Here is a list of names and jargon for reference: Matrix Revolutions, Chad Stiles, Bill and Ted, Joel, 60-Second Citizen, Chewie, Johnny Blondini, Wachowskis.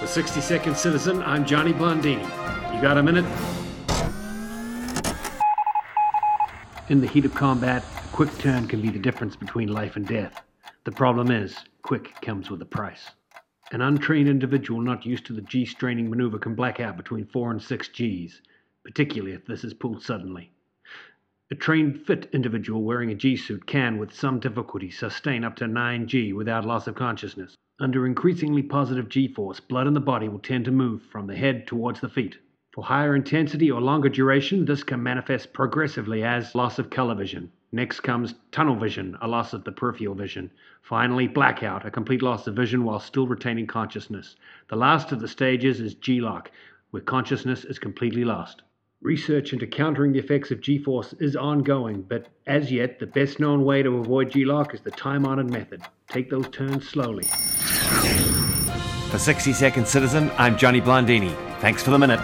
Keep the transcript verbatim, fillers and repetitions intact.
With sixty second Citizen, I'm Johnny Blondini. You got a minute? In the heat of combat, a quick turn can be the difference between life and death. The problem is, quick comes with a price. An untrained individual not used to the G-straining maneuver can black out between four and six Gs, particularly if this is pulled suddenly. A trained, fit individual wearing a G-suit can, with some difficulty, sustain up to nine G without loss of consciousness. Under increasingly positive G-force, blood in the body will tend to move from the head towards the feet. For higher intensity or longer duration, this can manifest progressively as loss of color vision. Next comes tunnel vision, a loss of the peripheral vision. Finally, blackout, a complete loss of vision while still retaining consciousness. The last of the stages is G-lock, where consciousness is completely lost. Research into countering the effects of G-force is ongoing, but as yet, the best known way to avoid G-lock is the time-honored method. Take those turns slowly. For sixty second Citizen, I'm Johnny Blondini. Thanks for the minute.